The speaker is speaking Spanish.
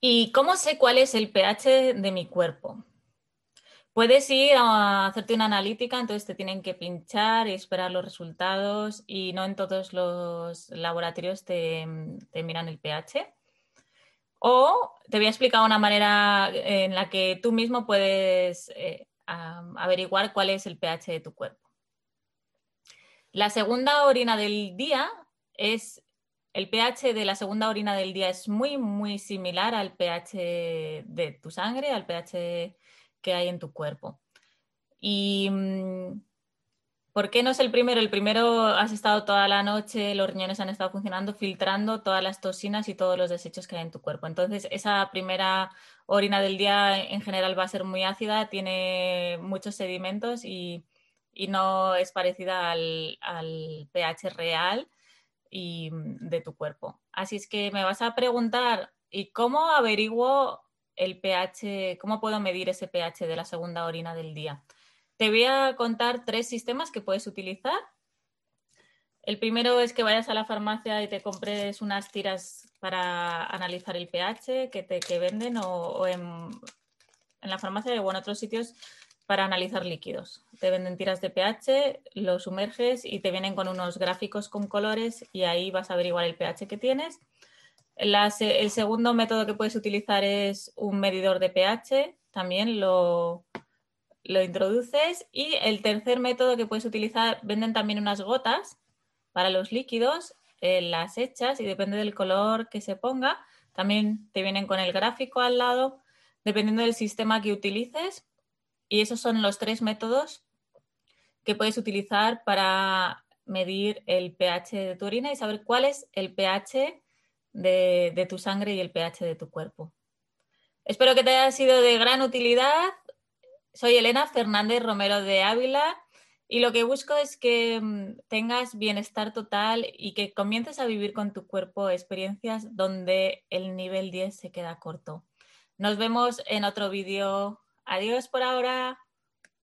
¿Y cómo sé cuál es el pH de mi cuerpo? Puedes ir a hacerte una analítica, entonces te tienen que pinchar y esperar los resultados, y no en todos los laboratorios te miran el pH. O te voy a explicar una manera en la que tú mismo puedes averiguar cuál es el pH de tu cuerpo. La segunda orina del día es... El pH de la segunda orina del día es muy, muy similar al pH de tu sangre, al pH que hay en tu cuerpo. ¿Y por qué no es el primero? El primero has estado toda la noche, los riñones han estado funcionando, filtrando todas las toxinas y todos los desechos que hay en tu cuerpo. Entonces, esa primera orina del día en general va a ser muy ácida, tiene muchos sedimentos y no es parecida al pH real y de tu cuerpo. Así es que me vas a preguntar, ¿y cómo averiguo el pH? ¿Cómo puedo medir ese pH de la segunda orina del día? Te voy a contar 3 sistemas que puedes utilizar. El primero es que vayas a la farmacia y te compres unas tiras para analizar el pH que venden o en la farmacia o en otros sitios para analizar líquidos. Te venden tiras de pH, lo sumerges y te vienen con unos gráficos con colores y ahí vas a averiguar el pH que tienes. El segundo método que puedes utilizar es un medidor de pH, también lo introduces. Y el tercer método que puedes utilizar, venden también unas gotas para los líquidos, las echas y depende del color que se ponga. También te vienen con el gráfico al lado, dependiendo del sistema que utilices. Y esos son los 3 métodos que puedes utilizar para medir el pH de tu orina y saber cuál es el pH de tu sangre y el pH de tu cuerpo. Espero que te haya sido de gran utilidad. Soy Elena Fernández Romero de Ávila y lo que busco es que tengas bienestar total y que comiences a vivir con tu cuerpo experiencias donde el nivel 10 se queda corto. Nos vemos en otro vídeo. Adiós por ahora.